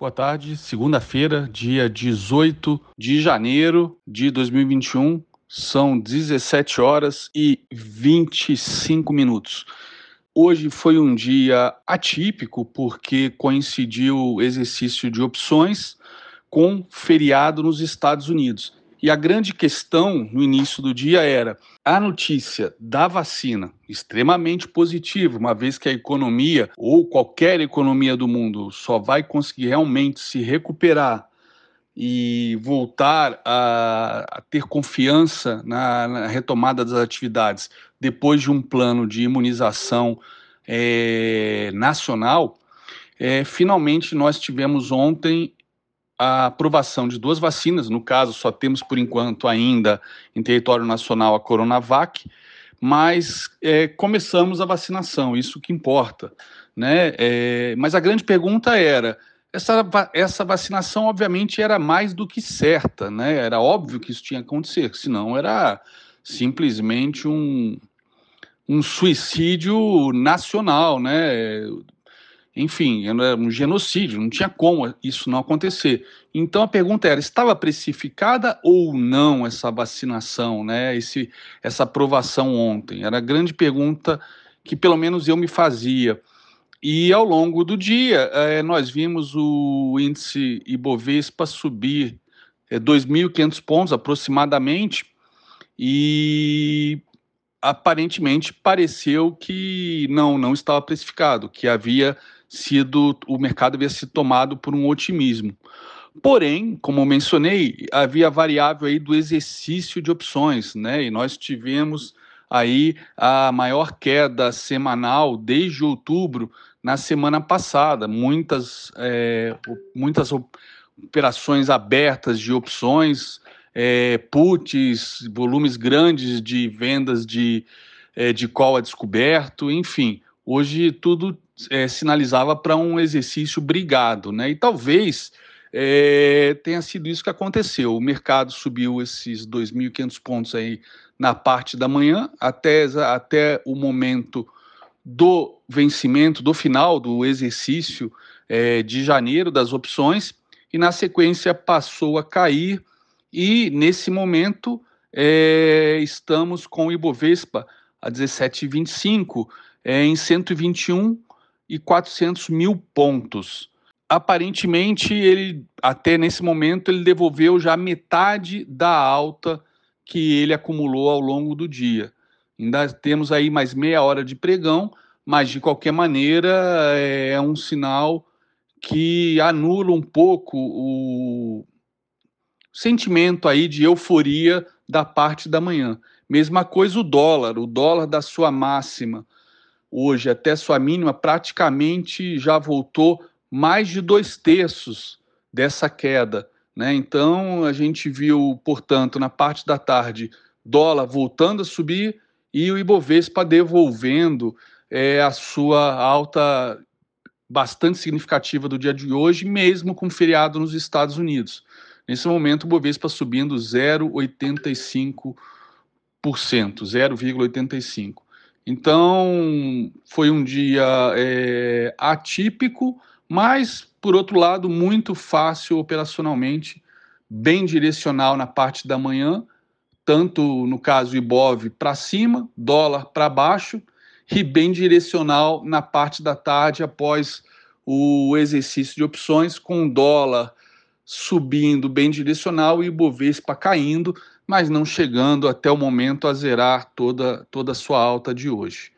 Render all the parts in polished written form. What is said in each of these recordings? Boa tarde, segunda-feira, dia 18 de janeiro de 2021, são 17 horas e 25 minutos. Hoje foi um dia atípico porque coincidiu o exercício de opções com feriado nos Estados Unidos. E a grande questão no início do dia era a notícia da vacina extremamente positiva, uma vez que a economia ou qualquer economia do mundo só vai conseguir realmente se recuperar e voltar a ter confiança na retomada das atividades depois de um plano de imunização nacional. Finalmente nós tivemos ontem a aprovação de duas vacinas. No caso, só temos por enquanto ainda em território nacional a Coronavac, mas começamos a vacinação, isso que importa, né? Mas a grande pergunta era, essa vacinação obviamente era mais do que certa, né? Era óbvio que isso tinha que acontecer, senão era simplesmente um suicídio nacional, né? Enfim, era um genocídio, não tinha como isso não acontecer. Então a pergunta era, estava precificada ou não essa vacinação, né? Essa aprovação ontem? Era a grande pergunta que pelo menos eu me fazia. E ao longo do dia nós vimos o índice Ibovespa subir 2.500 pontos aproximadamente e aparentemente pareceu que não estava precificado, que o mercado havia sido tomado por um otimismo. Porém, como eu mencionei, havia a variável aí do exercício de opções, né? E nós tivemos aí a maior queda semanal desde outubro na semana passada. Muitas operações abertas de opções, puts, volumes grandes de vendas de call a descoberto, enfim. Hoje tudo sinalizava para um exercício brigado, né? E talvez tenha sido isso que aconteceu. O mercado subiu esses 2.500 pontos aí na parte da manhã, até o momento do vencimento, do final do exercício de janeiro das opções, e na sequência passou a cair, e nesse momento estamos com o Ibovespa a 17,25 em 121 e 400 mil pontos. Aparentemente, até nesse momento, ele devolveu já metade da alta que ele acumulou ao longo do dia. Ainda temos aí mais meia hora de pregão, mas de qualquer maneira é um sinal que anula um pouco o sentimento aí de euforia da parte da manhã. Mesma coisa o dólar da sua máxima hoje até sua mínima praticamente já voltou mais de 2/3 dessa queda, né? Então a gente viu, portanto, na parte da tarde, dólar voltando a subir e o Ibovespa devolvendo a sua alta bastante significativa do dia de hoje, mesmo com feriado nos Estados Unidos. Nesse momento o Ibovespa subindo 0,85%, 0,85%. Então, foi um dia atípico, mas, por outro lado, muito fácil operacionalmente, bem direcional na parte da manhã, tanto, no caso, Ibov para cima, dólar para baixo, e bem direcional na parte da tarde, após o exercício de opções, com dólar subindo bem direcional e Ibovespa caindo, mas não chegando até o momento a zerar toda a sua alta de hoje.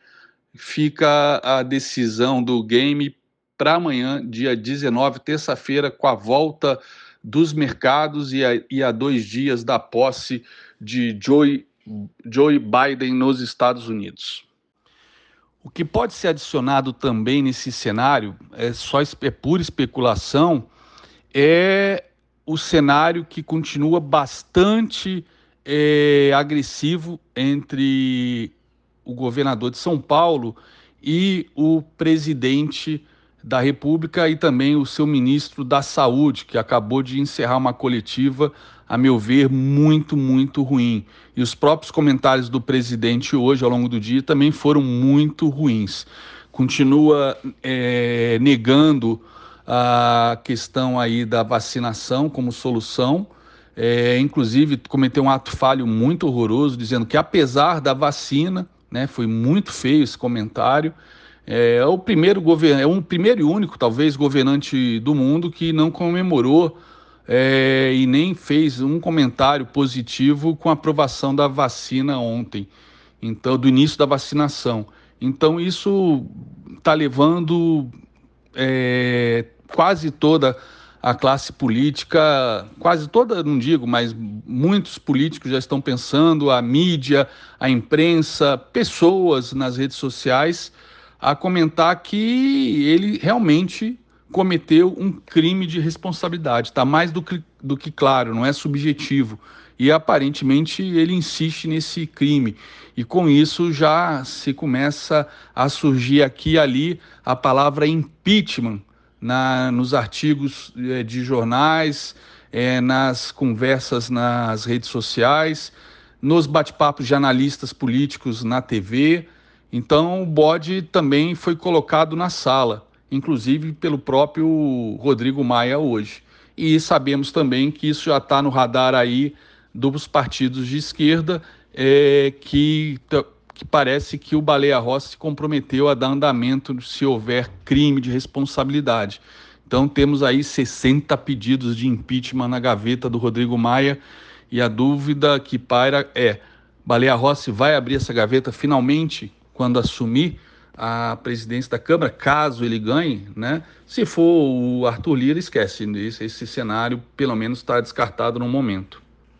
Fica a decisão do game para amanhã, dia 19, terça-feira, com a volta dos mercados e a 2 dias da posse de Joe Biden nos Estados Unidos. O que pode ser adicionado também nesse cenário, é pura especulação, é o cenário que continua bastante agressivo entre o governador de São Paulo e o presidente da República e também o seu ministro da Saúde, que acabou de encerrar uma coletiva, a meu ver, muito, muito ruim. E os próprios comentários do presidente hoje, ao longo do dia, também foram muito ruins. Continua negando a questão aí da vacinação como solução. Inclusive, cometeu um ato falho muito horroroso, dizendo que apesar da vacina, né, foi muito feio esse comentário, é o primeiro e único, talvez, governante do mundo que não comemorou e nem fez um comentário positivo com a aprovação da vacina ontem, então, do início da vacinação. Então, isso está levando quase toda a classe política, quase toda, não digo, mas muitos políticos já estão pensando, a mídia, a imprensa, pessoas nas redes sociais, a comentar que ele realmente cometeu um crime de responsabilidade. Está mais do que claro, não é subjetivo. E aparentemente ele insiste nesse crime. E com isso já se começa a surgir aqui e ali a palavra impeachment nos artigos de jornais, nas conversas nas redes sociais, nos bate-papos de analistas políticos na TV. Então o bode também foi colocado na sala, inclusive pelo próprio Rodrigo Maia hoje. E sabemos também que isso já está no radar aí dos partidos de esquerda, que parece que o Baleia Rossi se comprometeu a dar andamento se houver crime de responsabilidade. Então temos aí 60 pedidos de impeachment na gaveta do Rodrigo Maia, e a dúvida que paira é: Baleia Rossi vai abrir essa gaveta finalmente quando assumir a presidência da Câmara, caso ele ganhe, né? Se for o Arthur Lira, esquece, esse cenário pelo menos está descartado no momento.